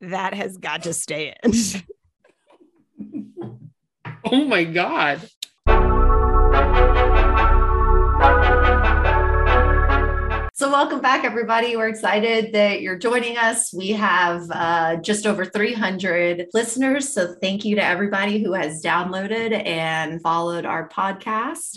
that has got to stay in. Oh my God. So welcome back, everybody. We're excited that you're joining us. We have just over 300 listeners. So thank you to everybody who has downloaded and followed our podcast.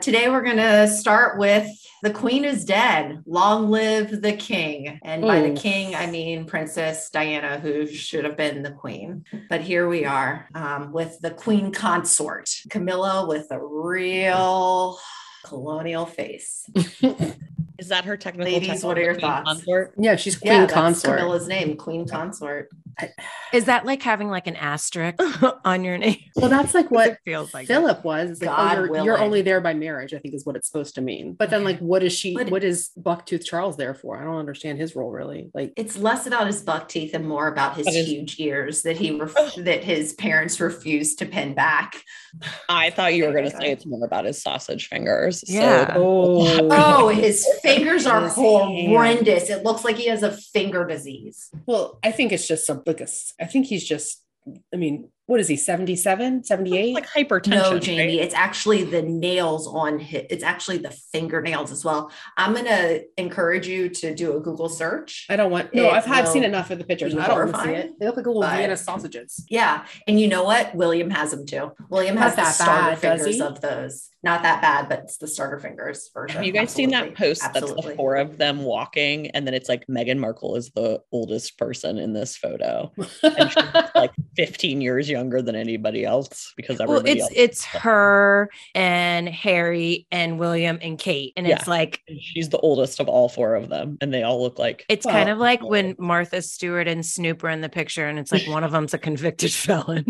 Today, we're going to start with The Queen is Dead. Long live the King. And by the King, I mean Princess Diana, who should have been the Queen. But here we are with the Queen Consort, Camilla, with a real colonial face. Is that her technical title? Ladies, what are your thoughts? Consort? Yeah, she's Queen Consort. That's Camilla's name, Queen Consort. Is that like having like an asterisk on your name? Well, that's like what it feels like Philip was. Like, God, you're only there by marriage, I think is what it's supposed to mean. But then like, what is she, what is Bucktooth Charles there for? I don't understand his role really. Like, it's less about his buck teeth and more about his huge ears that that his parents refused to pin back. I thought you were going to say it's more about his sausage fingers. Yeah. So. Oh, his fingers are horrendous. It looks like he has a finger disease. Well, I think it's just something. I think he's just, I mean, what is he, 77, 78? Like hypertension. No, Jamie, right? It's actually the nails on his, it's actually the fingernails as well. I'm going to encourage you to do a Google search. I don't want, no, I've seen enough of the pictures. I don't want to see it. They look like little Vienna sausages. Yeah. And you know what? William has them too. William has the starter fingers of those. Not that bad, but it's the starter fingers version. Have you guys seen that post that's the four of them walking? And then it's like Meghan Markle is the oldest person in this photo. And she's like 15 years younger than anybody else because everybody else. It's her and Harry and William and Kate. And it's like, and she's the oldest of all four of them. And they all look like, it's kind of like when Martha Stewart and Snoop are in the picture and it's like, one of them's a convicted felon.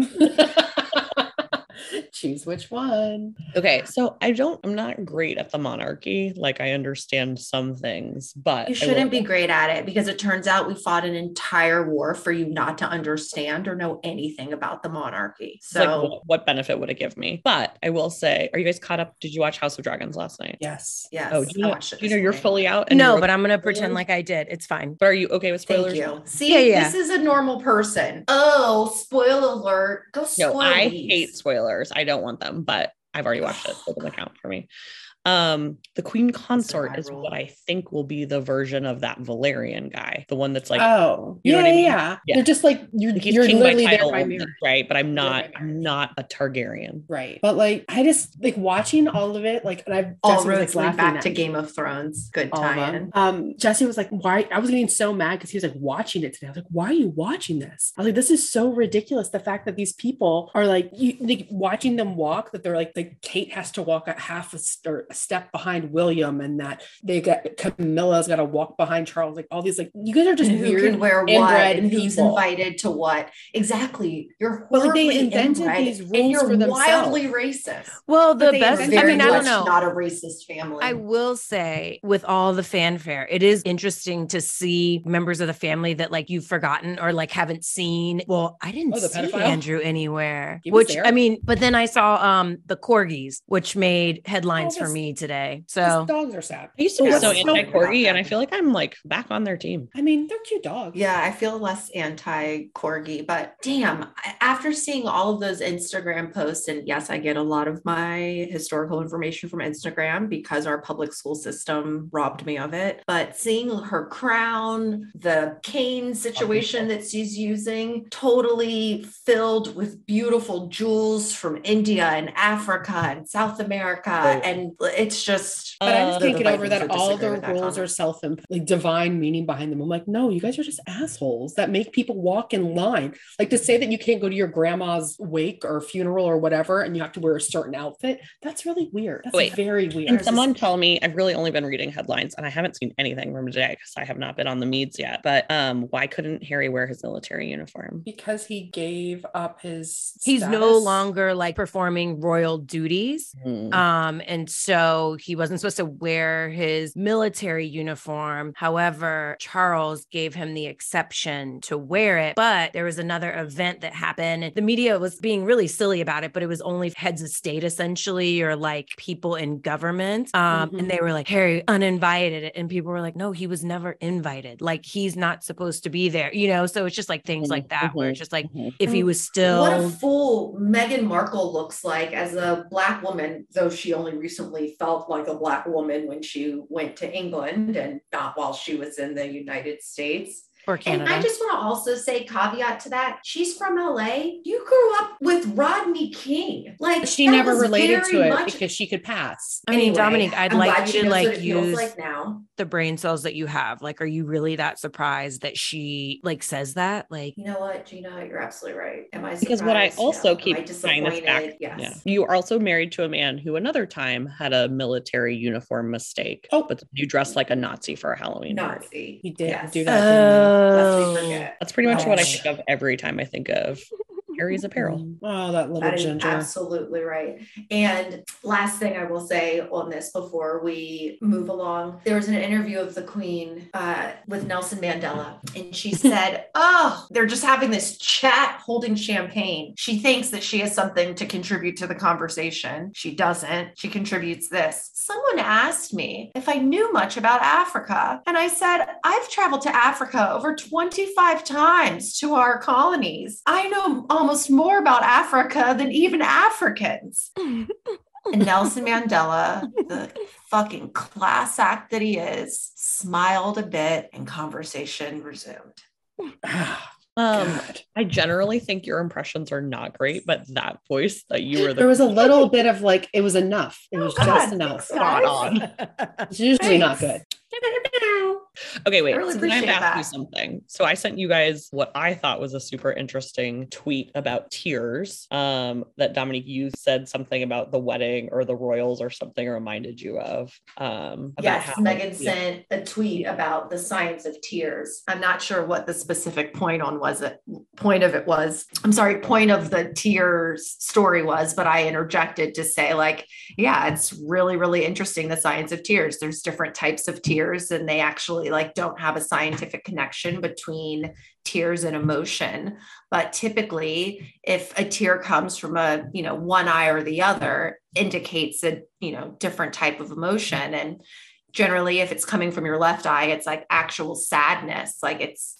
Choose which one. Okay. So I'm not great at the monarchy. Like, I understand some things, but you shouldn't be great at it, because it turns out we fought an entire war for you not to understand or know anything about the monarchy. So like, what benefit would it give me? But I will say, are you guys caught up? Did you watch House of Dragons last night? Yes. Yes. Oh, do you know you're fully out? And no, but I'm going to pretend like I did. It's fine. But are you okay with spoilers? Thank you. See, this is a normal person. Oh, spoiler alert. Go spoil. No, I hate spoilers. I don't want them, but I've already watched it. It doesn't count for me. The Queen Consort is what I think will be the version of that Valyrian guy, the one that's like, you know what I mean? They're just like, you're literally there by marriage, right? But I'm not a Targaryen, right? But like, I just like watching all of it, like, and I've all roads lead back to Game of Thrones. Good tie-in. Jesse was like, why? I was getting so mad because he was like watching it today. I was like, why are you watching this? I was like, this is so ridiculous. The fact that these people are like, watching them walk, that they're like Kate has to walk at half a step behind William, and that they got Camilla's got to walk behind Charles, like all these, like, you guys are just and weird. Who can wear what and who's invited to what? Exactly. You're horribly like, they invented these rules and you're for wildly racist. Well, the best, I mean, I don't know. Not a racist family. I will say, with all the fanfare, it is interesting to see members of the family that like you've forgotten or like haven't seen. Well, I didn't see Andrew anywhere. Which there. I mean, but then I saw the corgis, which made headlines for me today. So dogs are sad. I used to be so anti-corgi, and I feel like I'm like back on their team. I mean, they're cute dogs. Yeah, I feel less anti-corgi, but damn, after seeing all of those Instagram posts, and yes, I get a lot of my historical information from Instagram because our public school system robbed me of it. But seeing her crown, the cane situation that she's using, totally filled with beautiful jewels from India and Africa and South America, and it's just, but I just can't get over that all their rules are self-imposed, like divine meaning behind them. I'm like, no, you guys are just assholes that make people walk in line. Like, to say that you can't go to your grandma's wake or funeral or whatever, and you have to wear a certain outfit. That's really weird. That's very weird. And someone tell me, I've really only been reading headlines and I haven't seen anything from today because I have not been on the meds yet, but why couldn't Harry wear his military uniform? Because he gave up his status. He's no longer like performing royal duties. And so show, he wasn't supposed to wear his military uniform. However, Charles gave him the exception to wear it. But there was another event that happened. The media was being really silly about it, but it was only heads of state, essentially, or like people in government. And they were like, Harry, uninvited. And people were like, no, he was never invited. Like, he's not supposed to be there, you know? So it's just like things like that, where it's just like, if he was still... What a fool Meghan Markle looks like as a Black woman, though she only recently felt like a Black woman when she went to England and not while she was in the United States. And I just want to also say, caveat to that, she's from LA. You grew up with Rodney King. Like, she never related to it because she could pass. I mean, anyway, Dominique, I'm like you to like use like now the brain cells that you have. Like, are you really that surprised that she like says that? Like, you know what, Gina, you're absolutely right. Am I surprised? Because what I also keep saying is back. Yes. Yeah. You are also married to a man who another time had a military uniform mistake. Oh, but you dressed like a Nazi for a Halloween party. He did do that. That's pretty much what I think of every time I think of Harry's apparel. Oh, that little ginger. Absolutely right. And last thing I will say on this before we move along, there was an interview of the Queen with Nelson Mandela, and she said, oh, they're just having this chat holding champagne. She thinks that she has something to contribute to the conversation. She doesn't. She contributes this. Someone asked me if I knew much about Africa, and I said, I've traveled to Africa over 25 times to our colonies. I know almost more about Africa than even Africans. And Nelson Mandela, the fucking class act that he is, smiled a bit and conversation resumed. I generally think your impressions are not great, but that voice that you were... There was a little bit of like, it was enough. It was just enough. Spot on. It's usually not good. Okay, wait. I really appreciate that. I've asked you something. So I sent you guys what I thought was a super interesting tweet about tears. That Dominique, you said something about the wedding or the royals or something reminded you of. Yes, Meghan sent a tweet about the science of tears. I'm not sure what the specific point of the tears story was, but I interjected to say like, yeah, it's really, really interesting, the science of tears. There's different types of tears, and they actually like don't have a scientific connection between tears and emotion. But typically if a tear comes from a, you know, one eye or the other, indicates a, you know, different type of emotion. And generally if it's coming from your left eye, it's like actual sadness. Like it's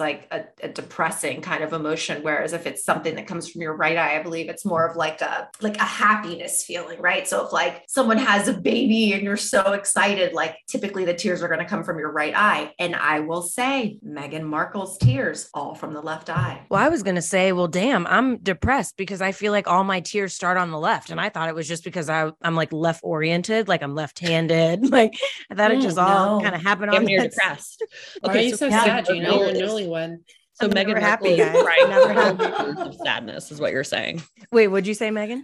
like a depressing kind of emotion. Whereas if it's something that comes from your right eye, I believe it's more of like a happiness feeling, right? So if like someone has a baby and you're so excited, like typically the tears are going to come from your right eye. And I will say Meghan Markle's tears all from the left eye. Well, I was going to say, well, damn, I'm depressed because I feel like all my tears start on the left. And I thought it was just because I'm like left oriented, like I'm left-handed. Like I thought it just all kind of happened on you're depressed. Okay. Are you so sad, Gina? One. So Meghan Markle is right. Sadness is what you're saying. Wait, what'd you say, Meghan?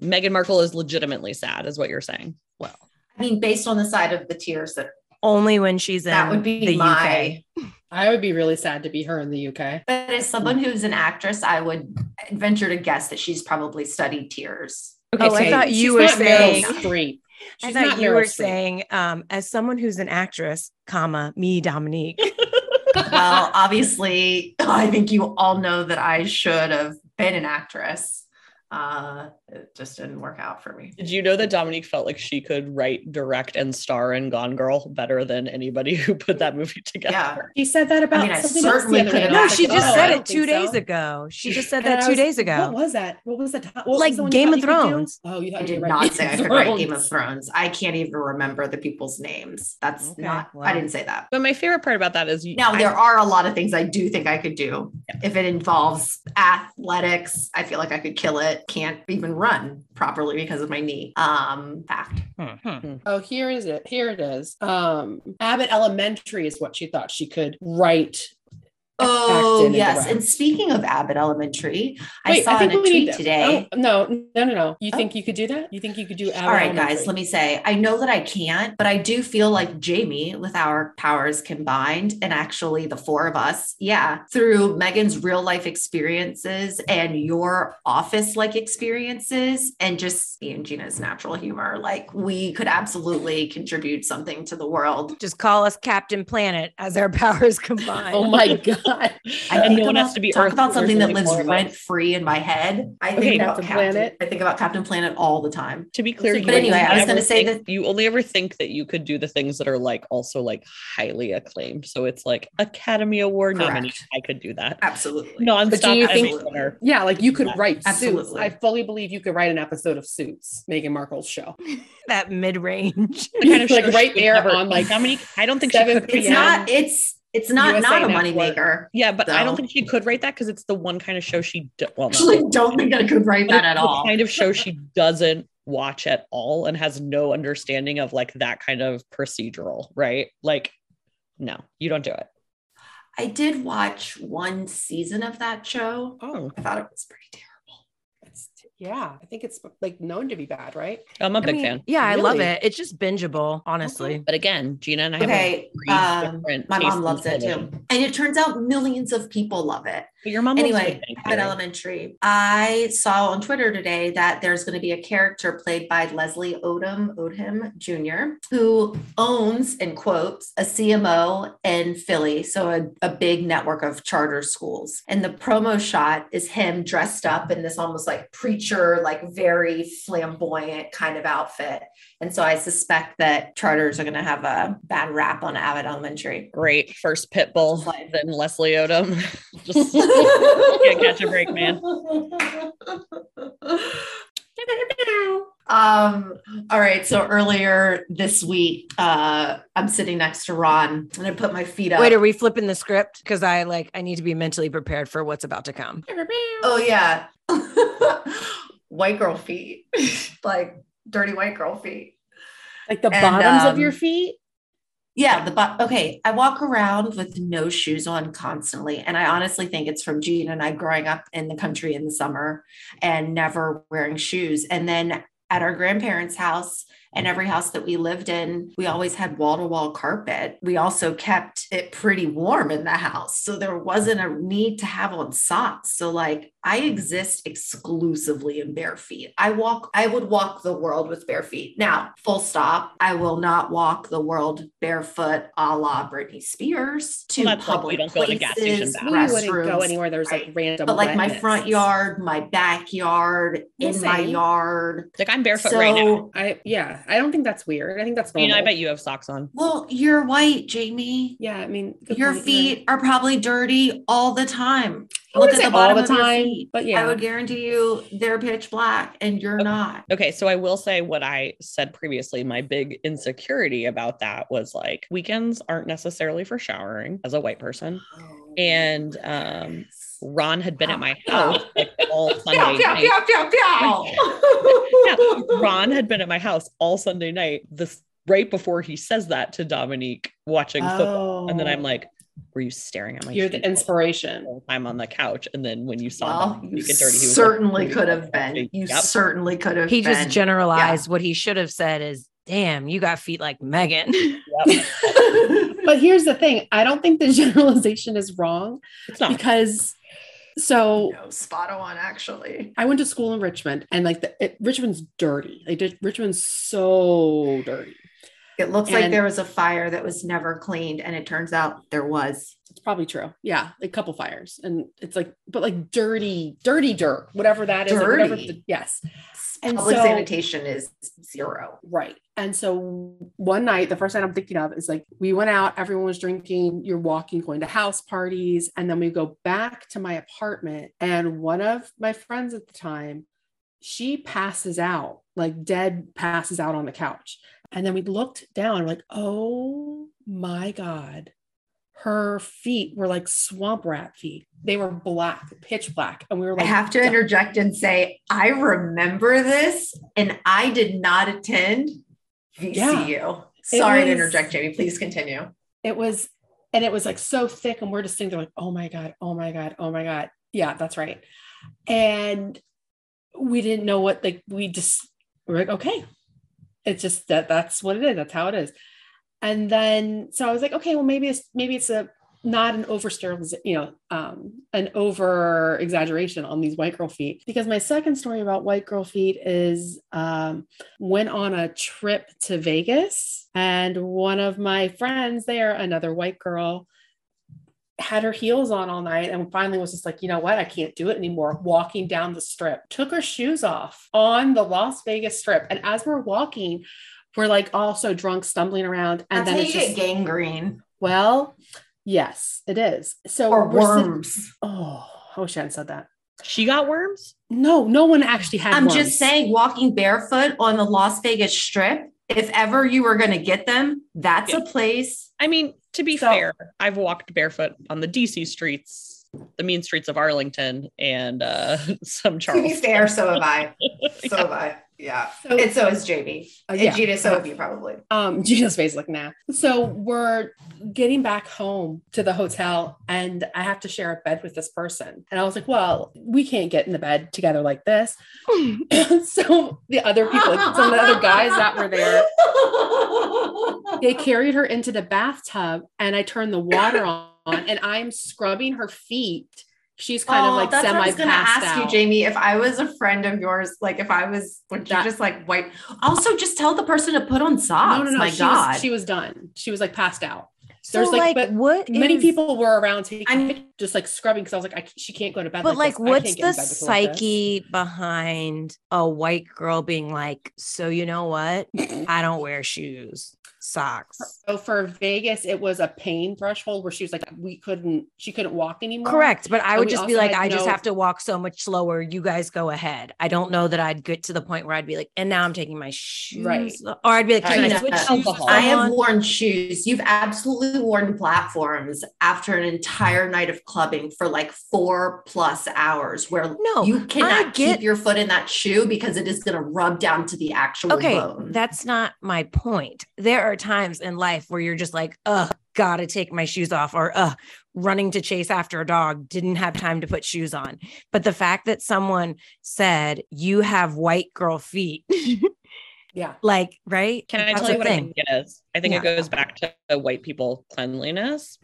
Meghan Markle is legitimately sad, is what you're saying. Well, I mean, based on the side of the tears that only when she's in that would be the UK. I would be really sad to be her in the UK. But as someone who's an actress, I would venture to guess that she's probably studied tears. Okay, I thought you were saying. I thought you were saying, as someone who's an actress, me, Dominique. Well, obviously, I think you all know that I should have been an actress. It just didn't work out for me. Did you know that Dominique felt like she could write, direct, and star in Gone Girl better than anybody who put that movie together? Yeah. He said that about something else. No, she just said it 2 days ago. She just said that 2 days ago. What was that? What was the top? Like Game of Thrones. Oh, you did not say I could write Game of Thrones. I can't even remember the people's names. That's not, I didn't say that. But my favorite part about that is now there are a lot of things I do think I could do. If it involves athletics, I feel like I could kill it. Can't even run properly because of my knee. Fact. Oh, here is it. Here it is. Abbott Elementary is what she thought she could write Oh, yes. And speaking of Abbott Elementary, I saw a tweet today. No. You think you could do that? You think you could do Abbott Elementary? All right, guys, let me say, I know that I can't, but I do feel like Jamie, with our powers combined, and actually the four of us, through Meghan's real life experiences and your office-like experiences and just seeing Gina's natural humor, like we could absolutely contribute something to the world. Just call us Captain Planet as our powers combined. Oh my God. I think about something that lives rent free in my head. I think about Captain Planet all the time. To be clear, I was going to say that you only ever think that you could do the things that are like also like highly acclaimed. So it's like Academy Award nominee. I could do that. Absolutely. You could write Absolutely. Suits. I fully believe you could write an episode of Suits, Meghan Markle's show. That mid-range. Kind of like right there on like how many? I don't think she could. It's not a moneymaker. Yeah, but so. I don't think she could write that because it's the one kind of show I don't think I could write that at all. The kind of show she doesn't watch at all and has no understanding of like that kind of procedural, right? Like, no, you don't do it. I did watch one season of that show. Oh, I thought it was pretty terrible. Yeah, I think it's like known to be bad, right? I'm a big fan. Yeah, really? I love it. It's just bingeable, honestly. But again, Gina and I have different. My mom loves it too. And it turns out millions of people love it. But your mom anyway, Abbott Elementary. I saw on Twitter today that there's going to be a character played by Leslie Odom Jr., who owns, in quotes, a CMO in Philly. So a big network of charter schools. And the promo shot is him dressed up in this almost like preacher, like very flamboyant kind of outfit. And so I suspect that charters are going to have a bad rap on Abbott Elementary. Great. First Pitbull, then Leslie Odom. Just can't catch a break, man. All right. So earlier this week, I'm sitting next to Ron and I put my feet up. Wait, are we flipping the script? Because I need to be mentally prepared for what's about to come. Oh, yeah. White girl feet. Like dirty white girl feet. Like the bottoms of your feet? Yeah. I walk around with no shoes on constantly. And I honestly think it's from Gina and I growing up in the country in the summer and never wearing shoes. And then at our grandparents' house and every house that we lived in, we always had wall-to-wall carpet. We also kept it pretty warm in the house. So there wasn't a need to have on socks. So like I exist exclusively in bare feet. I would walk the world with bare feet. Now, full stop, I will not walk the world barefoot a la Britney Spears to public places. Go to the gas station restrooms. We wouldn't go anywhere there's like random. But like my front yard, my backyard, my yard. Like I'm barefoot right now. I don't think that's weird. I think that's normal. I bet you have socks on. Well, you're white, Jamie. Yeah, I mean. Your feet are probably dirty all the time. Look at the bottom all the time, but yeah, I would guarantee you they're pitch black and you're not. Okay. So I will say what I said previously, my big insecurity about that was like weekends aren't necessarily for showering as a white person. Oh, and, Ron had been at my house like all Sunday night. Ron had been at my house all Sunday night, right before he says that to Dominique watching football. And then I'm like, were you staring at my You're the inspiration. I'm on the couch. And then when you saw him, you get dirty. He certainly could have been. You certainly could have been. He just generalized what he should have said is, damn, you got feet like Meghan. Yep. But here's the thing. I don't think the generalization is wrong. It's not. Because... spot on. Actually, I went to school in Richmond, and like Richmond's dirty. Richmond's so dirty. It looks like there was a fire that was never cleaned, and it turns out there was. It's probably true. Yeah, a couple fires, and it's like, but like dirty dirt, whatever that is. Dirty. Like whatever yes. And public sanitation is zero. Right. And so one night, the first night I'm thinking of is like, we went out, everyone was drinking, you're walking, going to house parties. And then we go back to my apartment. And one of my friends at the time, she passes out, like dead passes out on the couch. And then we looked down and we're like, oh my God, her feet were like swamp rat feet. They were black, pitch black. And we were like, I have to interject and say, I remember this and I did not attend VCU. Sorry to interject, Jamie. Please continue. It was And it was like so thick, and we're just sitting there like, oh my God, oh my God, oh my God. Yeah, that's right. And we didn't know what, like, we just were like, okay, it's just that's what it is. That's how it is. And then, so I was like, okay, well, maybe it's a, not an over an over exaggeration on these white girl feet, because my second story about white girl feet is went on a trip to Vegas, and one of my friends there, another white girl, had her heels on all night and finally was just like, you know what, I can't do it anymore. Walking down the strip, took her shoes off on the Las Vegas strip, and as we're walking, we're like all so drunk, stumbling around, and then it's just gangrene. Well. Yes, it is. So, or worms. I wish I hadn't said that. She got worms? No, no one actually had worms. I'm just saying, walking barefoot on the Las Vegas Strip, if ever you were going to get them, that's a place. I mean, to be fair, I've walked barefoot on the DC streets, the mean streets of Arlington, and some Charleston. To be fair, so have I. So have I. Yeah. So, and so is JB. And Gina, so have you probably. Gina's face like, nah. So we're getting back home to the hotel, and I have to share a bed with this person. And I was like, well, we can't get in the bed together like this. So the other people, some of the other guys that were there, they carried her into the bathtub, and I turned the water on, and I'm scrubbing her feet. She's kind of like semi-passed out. I was going to ask you, Jamie, if I was a friend of yours, like if I was, would you just like wipe? Also, just tell the person to put on socks. No, my God. She was done. She was like passed out. So there's like, but what many people were around just like scrubbing, because I was like, she can't go to bed. But like what's the psyche behind a white girl being like, so you know what? I don't wear shoes. Socks. So for Vegas, it was a pain threshold where she was like, she couldn't walk anymore. Correct. But I would just be like, I just have to walk so much slower. You guys go ahead. I don't know that I'd get to the point where I'd be like, and now I'm taking my shoes. Right. Or I'd be like, can I switch shoes? I have worn shoes. You've absolutely worn platforms after an entire night of clubbing for like 4+ hours where you cannot keep your foot in that shoe because it is going to rub down to the actual bone. That's not my point. There are times in life where you're just like, gotta take my shoes off, or running to chase after a dog, didn't have time to put shoes on. But the fact that someone said you have white girl feet, yeah, like, right? Can I tell you what I think it is? I think it goes back to white people cleanliness.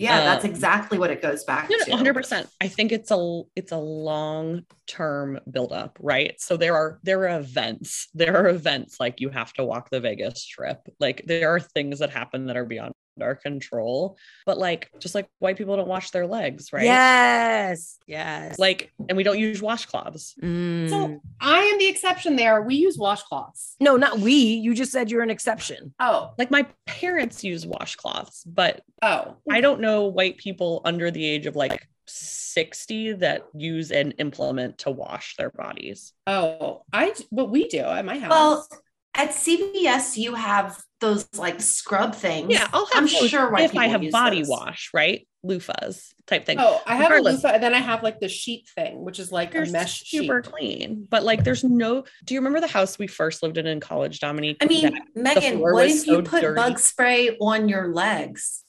Yeah, that's exactly what it goes back to. 100%. I think it's a long-term buildup, right? So there are events like you have to walk the Vegas Strip. Like there are things that happen that are beyond our control, but like, just like white people don't wash their legs, right? Yes. Yes. Like, and we don't use washcloths. Mm. So I am the exception there. We use washcloths. No, not we. You just said you're an exception. Oh, like my parents use washcloths, but I don't know white people under the age of like 60 that use an implement to wash their bodies. Oh, but we do at my house. Well, at CVS, you have those like scrub things. Yeah, I'm sure if I have body wash, right? Loofahs type thing. Oh, I have a loofah, and then I have like the sheet thing, which is like a mesh sheet. Super clean, but like there's no. Do you remember the house we first lived in college, Dominique? I mean, Megan, what if you put bug spray on your legs?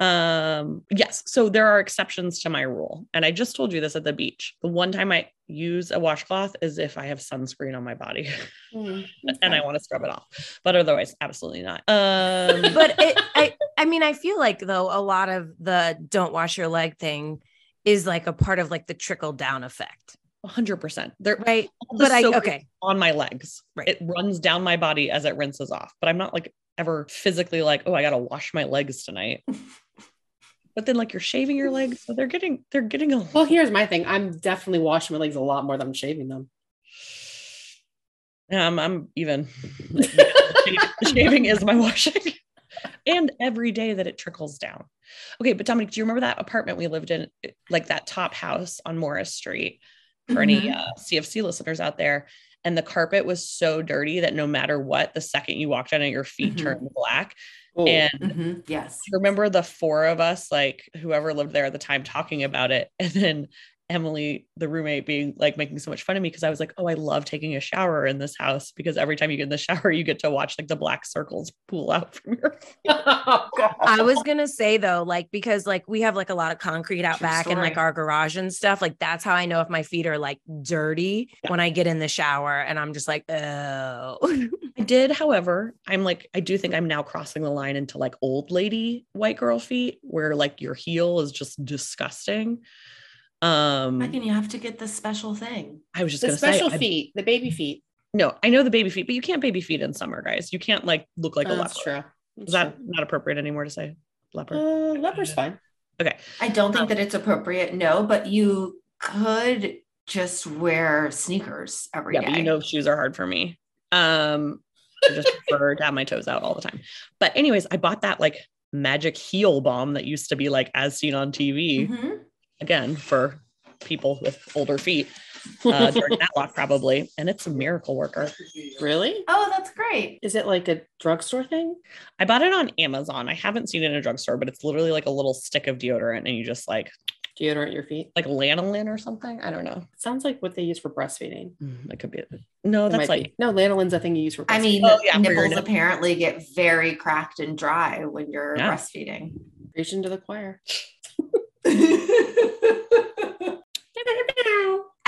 Yes. So there are exceptions to my rule. And I just told you this at the beach. The one time I use a washcloth is if I have sunscreen on my body and I want to scrub it off, but otherwise, absolutely not. But I mean, I feel like though, a lot of the don't wash your leg thing is like a part of like the trickle down effect. 100%. They're right. But on my legs, right. It runs down my body as it rinses off, but I'm not like ever physically like, oh, I got to wash my legs tonight. But then like you're shaving your legs, so they're getting a lot. Well, here's my thing. I'm definitely washing my legs a lot more than I'm shaving them. I'm even like, shaving is my washing. And every day that it trickles down. Okay. But Dominique, do you remember that apartment we lived in, like that top house on Morris Street, for any CFC listeners out there? And the carpet was so dirty that no matter what, the second you walked on it, your feet turned black. Ooh. And yes, I remember the four of us, like whoever lived there at the time, talking about it. And then Emily, the roommate, being like making so much fun of me because I was like, oh, I love taking a shower in this house because every time you get in the shower, you get to watch like the black circles pool out from your feet. Oh, I was going to say though, like, because like we have like a lot of concrete out True back story. And like our garage and stuff. Like that's how I know if my feet are like dirty yeah. when I get in the shower and I'm just like, oh. I did. However, I'm like, I do think I'm now crossing the line into like old lady white girl feet where like your heel is just disgusting. Megan, you have to get this special thing. I was just the special feet, the baby feet. No, I know the baby feet, but you can't baby feet in summer, guys. You can't like look like a leopard. True. Is that not appropriate anymore to say leopard? Leopard's fine. Okay. I don't think that it's appropriate. No, but you could just wear sneakers every day. But you know, shoes are hard for me. I just prefer to have my toes out all the time. But anyways, I bought that like magic heel balm that used to be like as seen on TV. Mm-hmm. Again, for people with older feet during that lock probably. And it's a miracle worker. Really? Oh, that's great. Is it like a drugstore thing? I bought it on Amazon. I haven't seen it in a drugstore, but it's literally like a little stick of deodorant and you just like deodorant your feet? Like lanolin or something? I don't know. It sounds like what they use for breastfeeding. That could be it. No, that's like... No, lanolin's a thing you use for breastfeeding. I mean, nipples apparently get very cracked and dry when you're breastfeeding. Preaching to the choir.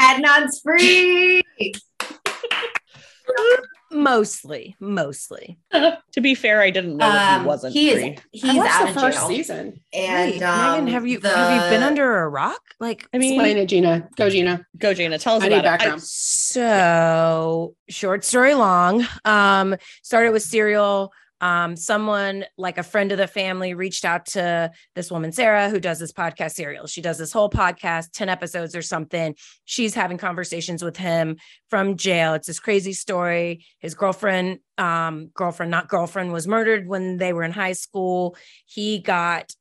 Adnan's free. mostly to be fair, I didn't know that he wasn't free. He's out of the first season. And wait, Megan, have you been under a rock? Like, I mean, explain it, Gina. Go Gina, tell us about background. So short story long, started with Serial. Someone like a friend of the family reached out to this woman, Sarah, who does this podcast Serial. She does this whole podcast, 10 episodes or something. She's having conversations with him from jail. It's this crazy story. His girlfriend was murdered when they were in high school. He got,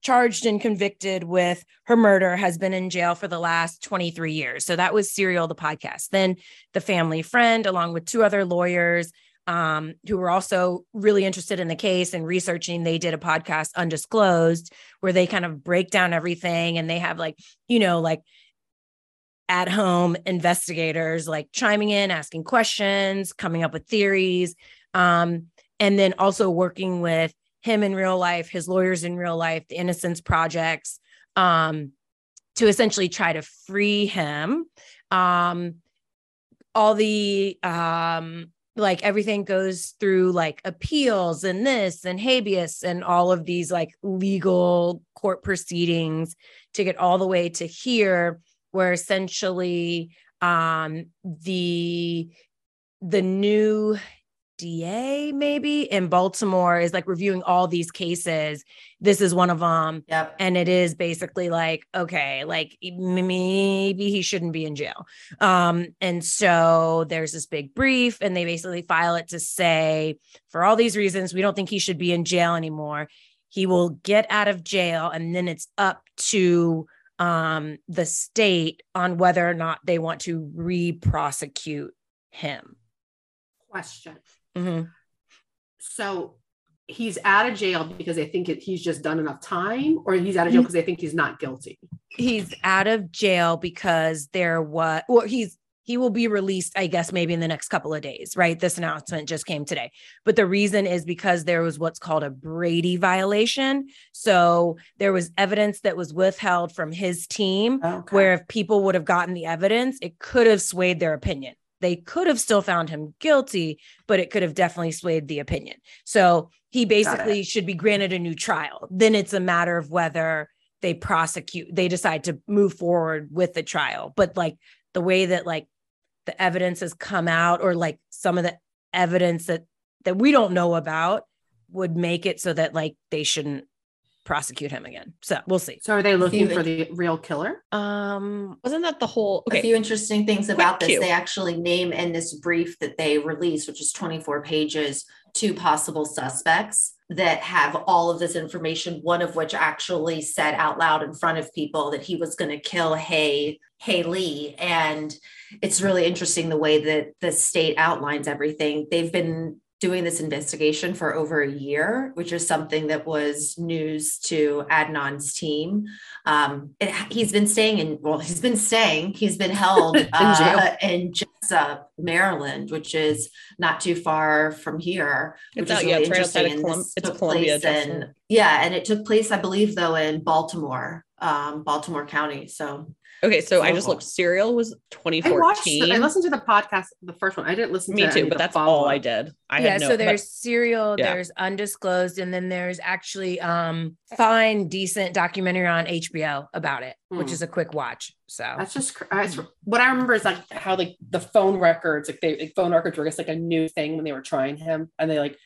charged and convicted with her murder, has been in jail for the last 23 years. So that was Serial, the podcast. Then the family friend, along with two other lawyers, who were also really interested in the case and researching. They did a podcast, Undisclosed, where they kind of break down everything, and they have like, you know, like at home investigators, like chiming in, asking questions, coming up with theories. And then also working with him in real life, his lawyers in real life, the Innocence Projects, to essentially try to free him. All the, like everything goes through like appeals and this and habeas and all of these like legal court proceedings to get all the way to here, where essentially the new DA maybe in Baltimore is like reviewing all these cases. This is one of them. Yep. And it is basically like, okay, like maybe he shouldn't be in jail. And so there's this big brief, and they basically file it to say, for all these reasons, we don't think he should be in jail anymore. He will get out of jail. And then it's up to the state on whether or not they want to re-prosecute him. Question. Mm-hmm. So he's out of jail because they think he's just done enough time, or he's out of jail because they think he's not guilty? He's out of jail because he will be released, I guess, maybe in the next couple of days, right? This announcement just came today. But the reason is because there was what's called a Brady violation. So there was evidence that was withheld from his team, where if people would have gotten the evidence, it could have swayed their opinion. They could have still found him guilty, but it could have definitely swayed the opinion. So he basically should be granted a new trial. Then it's a matter of whether they decide to move forward with the trial. But like the way that like the evidence has come out, or like some of the evidence that we don't know about, would make it so that like they shouldn't prosecute him again. So we'll see. So are they looking for the real killer? Wasn't that the whole... Okay. A few interesting things about this. They actually name in this brief that they released, which is 24 pages, two possible suspects that have all of this information, one of which actually said out loud in front of people that he was going to kill Hayley. And it's really interesting the way that the state outlines everything. They've been doing this investigation for over a year, which is something that was news to Adnan's team. He's been held in Jessup, Maryland, which is not too far from here. And it took place, I believe, though, in Baltimore, Baltimore County. So. Okay, so I just looked. Serial was 2014. I listened to the podcast, the first one. I didn't listen to it. Me too, but that's all I did. There's Serial, there's Undisclosed, and then there's actually fine, decent documentary on HBO about it, which is a quick watch. So that's just what I remember is like how like the phone records, phone records were just like a new thing when they were trying him, and they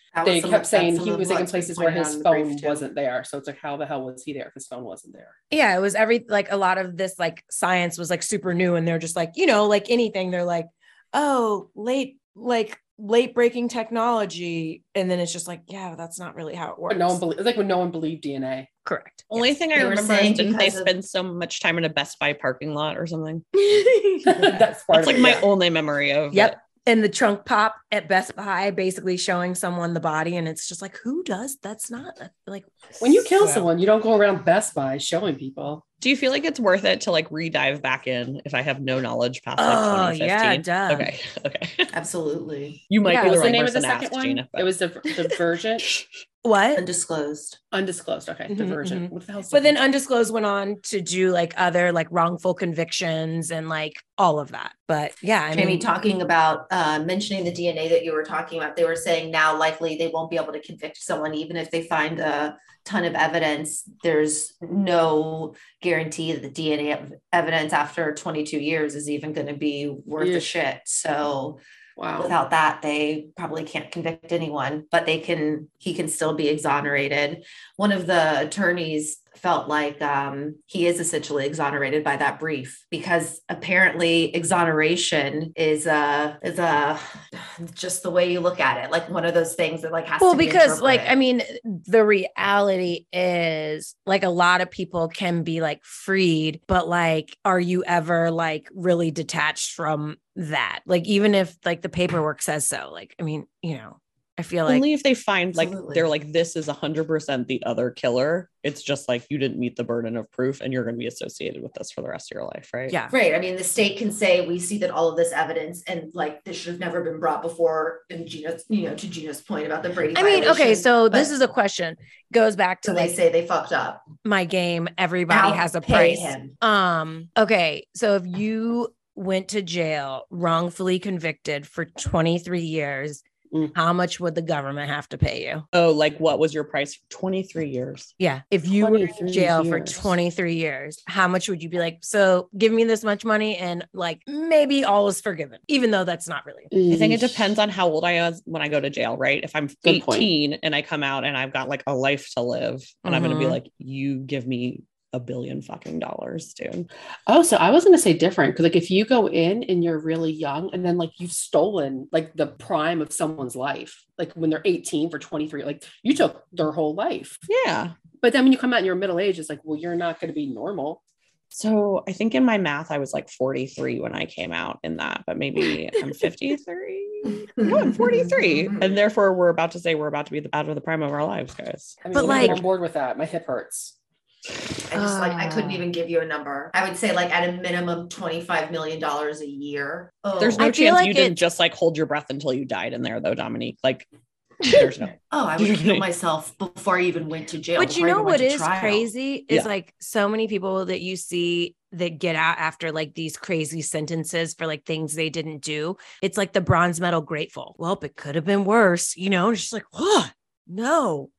kept saying he was in places where his phone wasn't there. So it's like, how the hell was he there if his phone wasn't there? Yeah, it was a lot of this science was super new, and they're just anything. They're like, oh, late breaking technology, and then it's just that's not really how it works. When no one believed DNA. Correct. Only thing I remember is didn't they spend so much time in a Best Buy parking lot or something? That's my only memory of it. And the trunk pop at Best Buy basically showing someone the body, and it's just who does? That's not when you kill someone, you don't go around Best Buy showing people. Do you feel like it's worth it to re-dive back in if I have no knowledge past 2015? Yeah, duh. Okay. Absolutely. You might be the right person to ask, Gina. It was Divergent. What? Undisclosed. Okay. Mm-hmm, Divergent. Mm-hmm. What the hell? But then Undisclosed went on to do other wrongful convictions and all of that. But yeah, I mean, talking about mentioning the DNA that you were talking about, they were saying now likely they won't be able to convict someone even if they find a ton of evidence. There's no guarantee that the DNA evidence after 22 years is even going to be worth a shit. So. Wow. Without that, they probably can't convict anyone, but he can still be exonerated. One of the attorneys felt he is essentially exonerated by that brief, because apparently exoneration is just the way you look at it. One of those things that has to be interpreted. The reality is a lot of people can be freed, but are you ever really detached from that? Even if the paperwork says so, I feel only if they find they're this is 100% the other killer. It's just you didn't meet the burden of proof and you're going to be associated with this for the rest of your life. Right. Yeah. Right. I mean, the state can say, we see that all of this evidence and this should have never been brought before. And Gina's, to Gina's point about the Brady violation. I mean, okay. So this is a question goes back to they say they fucked up my game. Everybody has a price. Okay. So if you went to jail wrongfully convicted for 23 years, how much would the government have to pay you? Oh, what was your price? 23 years. Yeah. If you were in jail for 23 years, how much would you be so give me this much money and maybe all is forgiven, even though that's not really. I think it depends on how old I was when I go to jail, right? If I'm 18 and I come out and I've got a life to live, and I'm going to be you give me $1 billion fucking dollars, dude. Oh, so I was going to say different, because if you go in and you're really young, and then you've stolen the prime of someone's life, when they're 18 for 23, you took their whole life. Yeah, but then when you come out and you're middle age, it's you're not going to be normal. So I think in my math, I was 43 when I came out in that, but maybe I'm 53. No, I'm 43. And therefore we're about to be out of the prime of our lives, guys. I mean, I'm on board with that. My hip hurts. I just I couldn't even give you a number. I would say at a minimum $25 million a year. Oh. There's no chance you didn't just hold your breath until you died in there though, Dominique. There's no. Oh, I would kill myself before I even went to jail. But you know what is crazy is so many people that you see that get out after these crazy sentences for things they didn't do. It's the bronze medal grateful. Well, but could have been worse, it's just oh, no.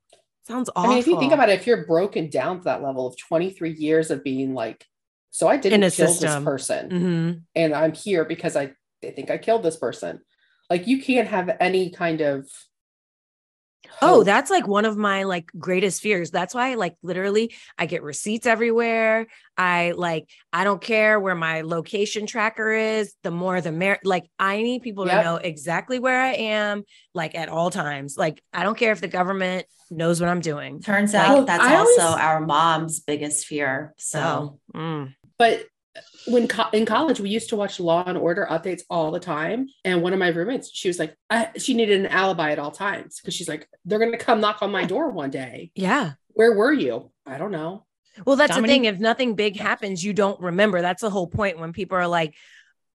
Sounds awful. I mean, if you think about it, if you're broken down to that level of 23 years of being so I didn't kill this person, and I'm here because they think I killed this person. You can't have any kind of hope. Oh, that's one of my greatest fears. That's why literally I get receipts everywhere. I don't care where my location tracker is. The more the merrier. I need people to know exactly where I am, at all times. I don't care if the government knows what I'm doing. Turns out that's also our mom's biggest fear. So, but in college, we used to watch Law and Order updates all the time. And one of my roommates, she was like, she needed an alibi at all times because she's like, they're going to come knock on my door one day. Yeah. Where were you? I don't know. Well, that's the thing. If nothing big happens, you don't remember. That's the whole point when people are like,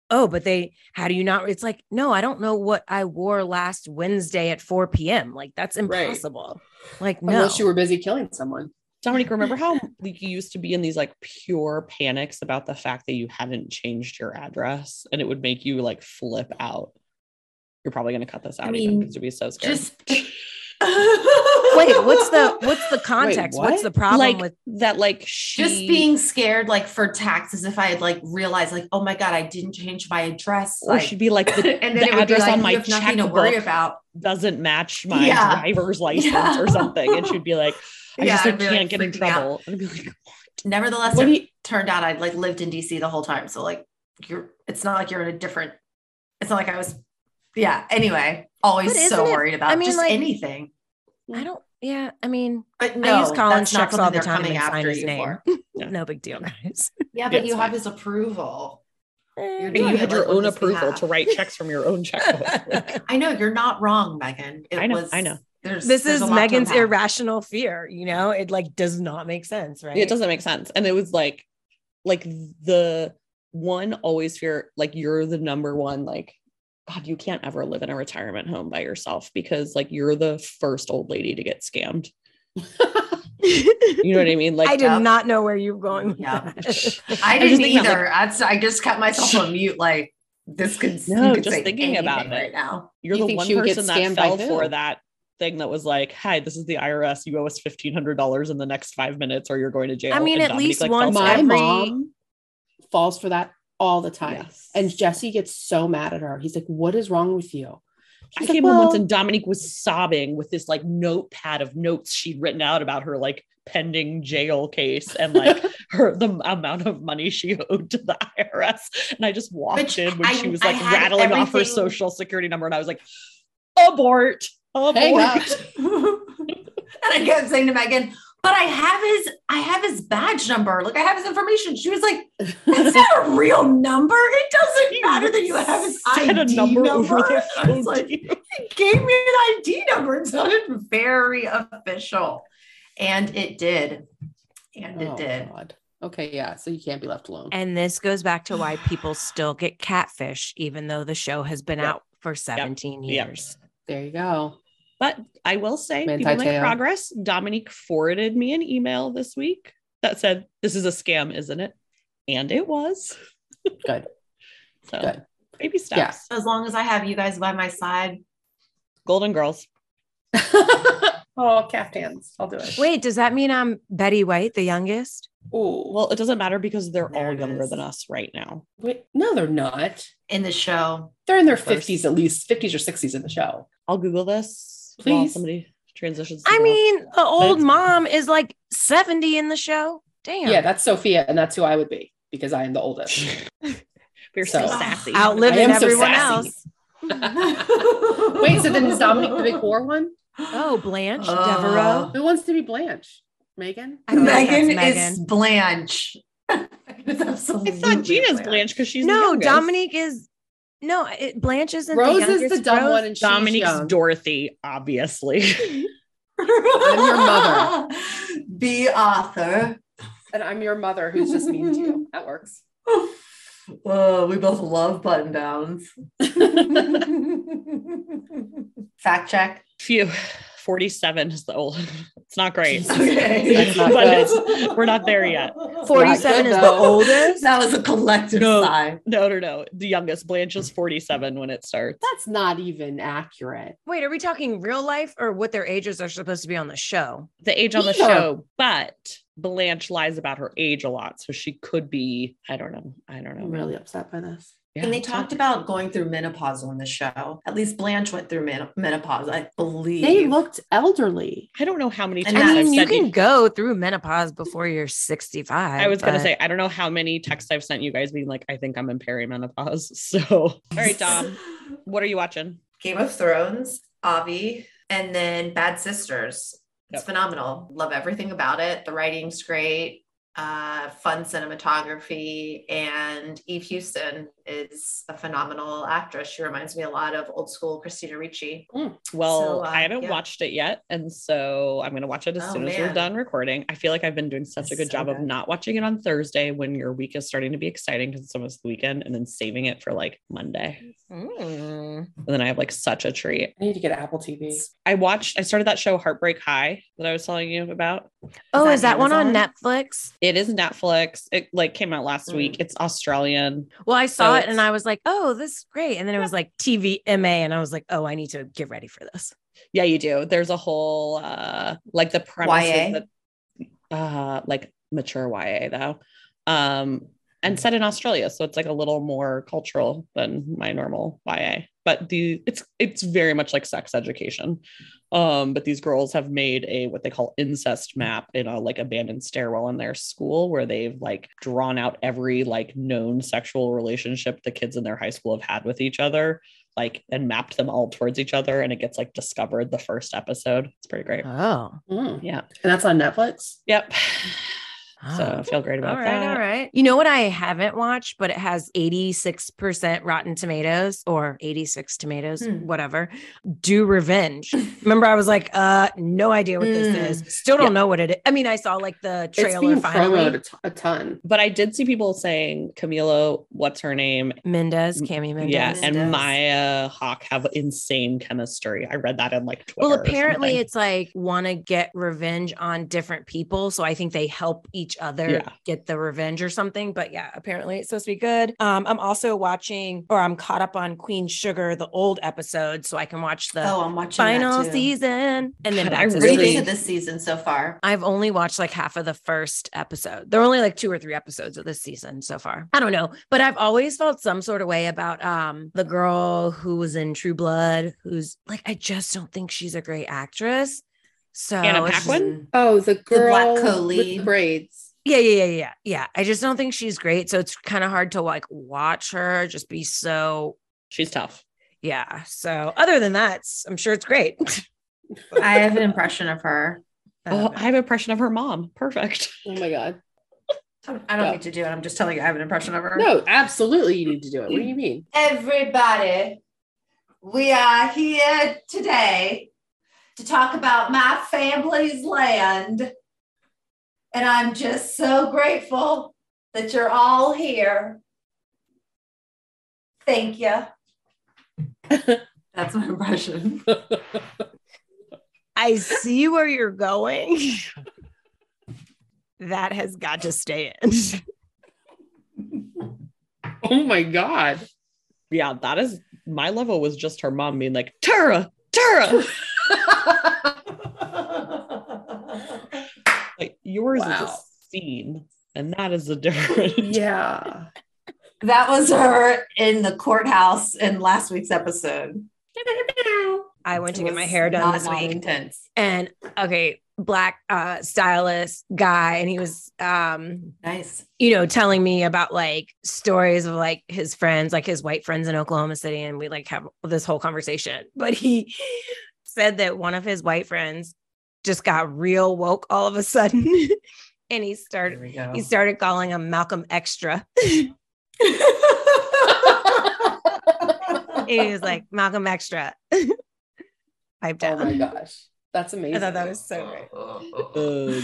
oh, but how do you not? It's like, no, I don't know what I wore last Wednesday at 4 p.m. Like, that's impossible. Right. Like, no. Unless you were busy killing someone. Dominique, remember how you used to be in these like pure panics about the fact that you haven't changed your address and it would make you like flip out? You're probably going to cut this out even because you'd be so scared. Wait, what's the context? Wait, what's the problem with that? Like, just being scared, like for taxes, if I had like realized, like, oh my God, I didn't change my address. Or she'd be like, and then the address on my checkbook doesn't match my driver's license or something. And she'd be like, I just can't get in trouble. Out. And I'd be like, what? Nevertheless, it turned out I'd like lived in DC the whole time. So like, it's not like you're in a different, it's not like I was, anyway, always so worried about anything. I don't. Yeah, I mean, but no, I use Colin's checks all the time and sign his name. Yeah. No big deal, guys. Yeah, but you have his approval. You had your own approval to write checks from your own checkbook. I know you're not wrong, Meghan. I know. This is Meghan's irrational fear. You know, it like does not make sense, right? It doesn't make sense, and it was like the one always fear like you're the number one like. God, you can't ever live in a retirement home by yourself because like you're the first old lady to get scammed. You know what I mean? Like I did not know where you were going with that. I didn't either. I just kept myself on mute. Like this could just thinking about it right now. You're the one person that fell for that thing that was like, hi, this is the IRS. You owe us $1,500 in the next 5 minutes or you're going to jail. I mean, at least once my mom falls for that. All the time. Yes. And Jesse gets so mad at her. He's like, what is wrong with you? She's I came home once and Dominique was sobbing with this like notepad of notes she'd written out about her like pending jail case and like the amount of money she owed to the IRS. And I just walked in when she was like rattling off her social security number. And I was like, abort. And I kept saying to Meghan, but I have his badge number. Like I have his information. She was like, "That's not a real number. It doesn't matter that you have his ID number." I was like, "He gave me an ID number." It sounded very official, and it did, God. Okay, yeah. So you can't be left alone. And this goes back to why people still get catfish, even though the show has been out for 17 years. Yep. There you go. But I will say, people make progress. Dominique forwarded me an email this week that said, this is a scam, isn't it? And it was. Good. So good. Baby steps. Yeah. As long as I have you guys by my side. Golden Girls. Caftans. I'll do it. Wait, does that mean I'm Betty White, the youngest? Oh, well, it doesn't matter because they're all younger than us right now. Wait, no, they're not. In the show. They're in their 50s, at least 50s or 60s in the show. I'll Google this. Please. While somebody transitions. I mean, the old mom is like 70 in the show. Damn. Yeah, that's Sophia, and that's who I would be because I am the oldest. We're so sassy, outliving everyone else. Wait, so then is Dominique the big whore one? Oh, Blanche Devereaux. Who wants to be Blanche? Meghan. Meghan is Blanche. I thought Gina's Blanche because she's the youngest. Dominique is. No, Blanche isn't. Rose is the dumb one, and she's Dominique's young. Dorothy, obviously. I'm your mother. Be Arthur, and I'm your mother, who's just mean to you. That works. Oh, we both love button downs. Fact check. Phew, 47 is the old. It's not great. Okay. We're not there yet. 47 is the oldest. That was a collective sigh. No. The youngest. Blanche is 47 when it starts. That's not even accurate. Wait, are we talking real life or what their ages are supposed to be on the show? The age on the show, but Blanche lies about her age a lot. So she could be, I don't know. I'm really upset by this. Yeah. And they talked about going through menopause on the show. At least Blanche went through menopause, I believe. They looked elderly. I don't know how many times I've sent you. You can go through menopause before you're 65. I was going to say, I don't know how many texts I've sent you guys being like, I think I'm in perimenopause. So, all right, Dom, what are you watching? Game of Thrones, Avi, and then Bad Sisters. It's phenomenal. Love everything about it. The writing's great. fun cinematography, and Eve Houston is a phenomenal actress. She reminds me a lot of old school Christina Ricci. I haven't watched it yet, and so I'm gonna watch it as soon as we're done recording. I feel like I've been doing such a good job of not watching it on Thursday when your week is starting to be exciting because it's almost the weekend, and then saving it for like Monday. And then I have like such a treat. I need to get Apple TV. I started that show Heartbreak High that I was telling you about. Is that one on Netflix? It is Netflix. It like came out last week. It's Australian. Well, I saw it and I was like, oh, this is great. And then it was like TVMA and I was like, oh, I need to get ready for this. Yeah, you do. There's a whole like the premise is that, like mature YA though. And set in Australia. So it's like a little more cultural than my normal YA. But it's very much like sex education. But these girls have made a what they call incest map in a like abandoned stairwell in their school where they've like drawn out every like known sexual relationship the kids in their high school have had with each other, like, and mapped them all towards each other, and it gets like discovered the first episode. It's pretty great. Yeah. And that's on Netflix? Yep. So I feel great about that. All right. You know what I haven't watched, but it has 86% Rotten Tomatoes or 86 tomatoes, whatever. Do Revenge. Remember, I was like, no idea what this is. Still don't know what it is. I mean, I saw like the trailer finally. A ton. But I did see people saying Camila, what's her name? Cammy Mendes. Yeah, and Maya Hawke have insane chemistry. I read that in like Twitter. Well, apparently it's like want to get revenge on different people. So I think they help each other get the revenge or something, but apparently it's supposed to be good. I'm also watching, or I'm caught up on Queen Sugar, the old episode, so I can watch the final season. And then I really to this season so far. I've only watched like half of the first episode. There are only like 2 or 3 episodes of this season so far. I don't know, but I've always felt some sort of way about the girl who was in True Blood, who's like, I just don't think she's a great actress. So Anna Paquin? Oh, the girl, the black co-lead with braids. Yeah. I just don't think she's great. So it's kind of hard to like watch her just be so. She's tough. Yeah. So other than that, I'm sure it's great. I have an impression of her. I have an impression of her mom. Perfect. Oh my God. I don't need to do it. I'm just telling you I have an impression of her. No, absolutely. You need to do it. What do you mean? Everybody, we are here today to talk about my family's land. And I'm just so grateful that you're all here. Thank you. That's my impression. I see where you're going. That has got to stay in. Oh my God. Yeah, that is, my level was just her mom being like, Tara. Yours is a scene, and that is the difference. Yeah. That was her in the courthouse in last week's episode. I went to get my hair done this week. Intense. And black stylist guy, and he was nice, you know, telling me about like stories of like his friends, like his white friends in Oklahoma City, and we like have this whole conversation. But he said that one of his white friends just got real woke all of a sudden. And he started calling him Malcolm Extra. He was like, Malcolm Extra. Pipe down. Oh my gosh. That's amazing. I thought that was so great. Oh,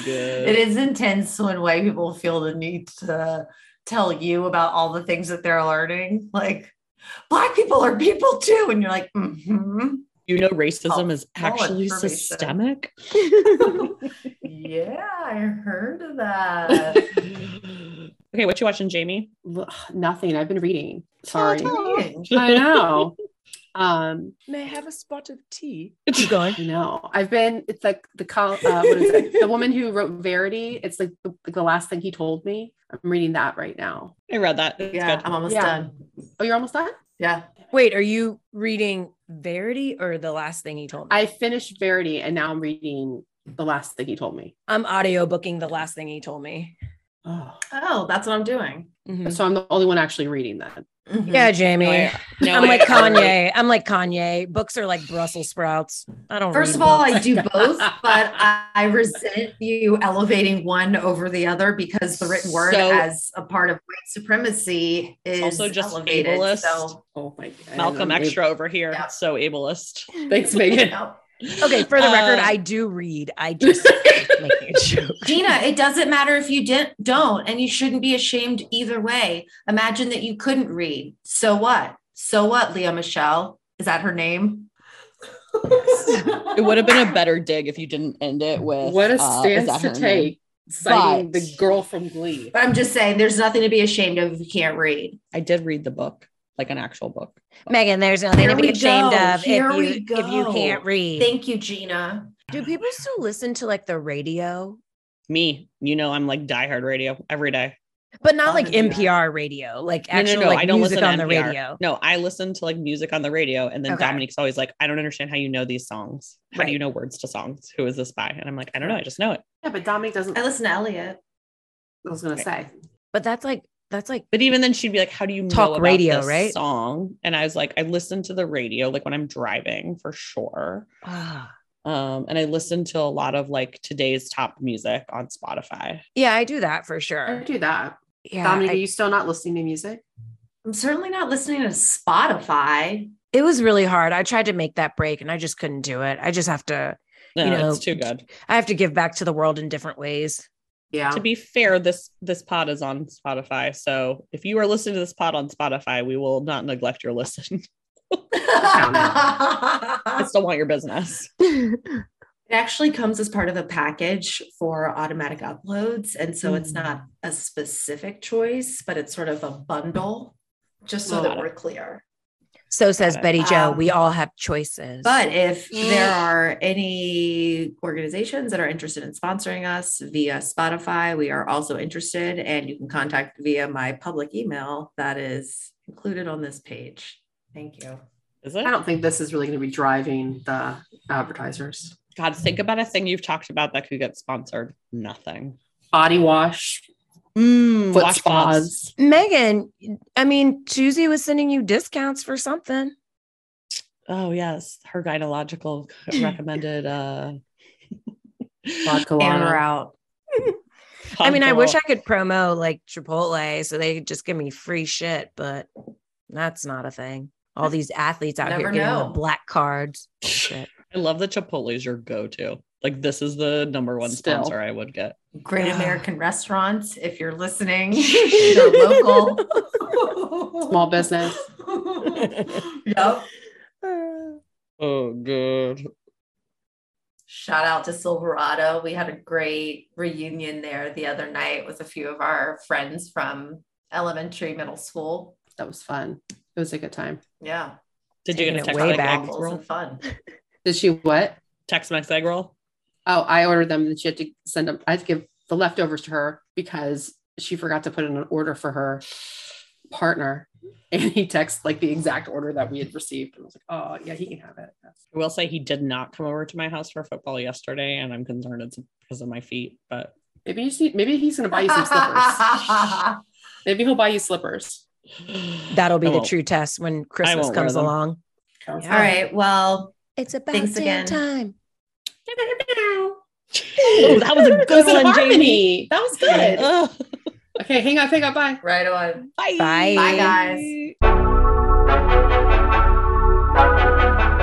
good. It is intense when white people feel the need to tell you about all the things that they're learning. Like, black people are people too. And you're like, you know, racism is actually systemic. Yeah, I heard of that. Okay, what you watching, Jamie? Nothing. I've been reading. Sorry. I know. May I have a spot of tea? It's going. No, it's like the woman who wrote Verity. It's like the last thing he told me. I'm reading that right now. I read that. It's good. I'm almost done. Oh, you're almost done? Yeah. Wait, are you reading Verity or The Last Thing He Told Me? I finished Verity and now I'm reading The Last Thing He Told Me. I'm audiobooking The Last Thing He Told Me. Oh, that's what I'm doing. Mm-hmm. So I'm the only one actually reading that. Mm-hmm. Yeah, Jamie. No, I'm like Kanye. I'm like Kanye. Books are like Brussels sprouts. I don't. First of all, I do both, but I resent you elevating one over the other because the written word as a part of white supremacy is also just elevated, ableist. So. Oh my God, Malcolm Extra over here. Yeah. So ableist. Thanks, Megan. Okay, for the record, I do read. I just make it true. Gina, it doesn't matter if you don't, and you shouldn't be ashamed either way. Imagine that you couldn't read. So what? So what, Leah Michelle? Is that her name? It would have been a better dig if you didn't end it with what a stance to take, citing the girl from Glee. But I'm just saying there's nothing to be ashamed of if you can't read. I did read the book. Like an actual book. Megan, there's nothing to be ashamed of if you can't read. Thank you, Gina. Do people still listen to like the radio? Me, you know, I'm like diehard radio every day. But not like NPR radio, like actual like music on the radio. No, I listen to like music on the radio. And then Dominique's always like, I don't understand how you know these songs. How do you know words to songs? Who is this by? And I'm like, I don't know. I just know it. Yeah, but Dominique doesn't. I listen to Elliot. I was going to say. But that's like, but even then she'd be like, how do you know talk about radio, this right? song? And I was like, I listen to the radio, like when I'm driving for sure. And I listen to a lot of like today's top music on Spotify. Yeah, I do that for sure. I do that. Yeah. Dominique, are you still not listening to music? I'm certainly not listening to Spotify. It was really hard. I tried to make that break and I just couldn't do it. I just have to, it's too good. I have to give back to the world in different ways. Yeah. To be fair, this pod is on Spotify. So if you are listening to this pod on Spotify, we will not neglect your listen. I still want your business. It actually comes as part of a package for automatic uploads. And so it's not a specific choice, but it's sort of a bundle, just so that we're clear. So says Betty Jo, we all have choices. But if there are any organizations that are interested in sponsoring us via Spotify, we are also interested, and you can contact via my public email that is included on this page. Thank you. Is it? I don't think this is really going to be driving the advertisers. God, think about a thing you've talked about that could get sponsored. Nothing. Body wash. Watch spas. Megan, I mean, Susie was sending you discounts for something. Oh, yes. Her gynecological recommended vodka out. I mean, I wish I could promo like Chipotle so they could just give me free shit, but that's not a thing. All these athletes out here getting the black cards. Shit. I love that Chipotle is your go-to. Like, this is the number one sponsor I would get. Great American Restaurants, if you're listening, they're local. Small business. Yep. Oh, good. Shout out to Silverado. We had a great reunion there the other night with a few of our friends from elementary, middle school. That was fun. It was a good time. Yeah. Did you get a text way back? Egg roll? Fun. Did she what? Tex-Mex egg roll? Oh, I ordered them and she had to send them. I had to give the leftovers to her because she forgot to put in an order for her partner. And he texted like the exact order that we had received. And I was like, oh yeah, he can have it. I will say he did not come over to my house for football yesterday. And I'm concerned it's because of my feet, but maybe he's going to buy you some slippers. Maybe he'll buy you slippers. That'll be the true test when Christmas comes along. Yeah. All right. Well, it's about thanks again. Time. Oh, that was a good one, Jamie. That was good. Oh. Okay, hang on, bye. Right on. Bye. Bye, guys.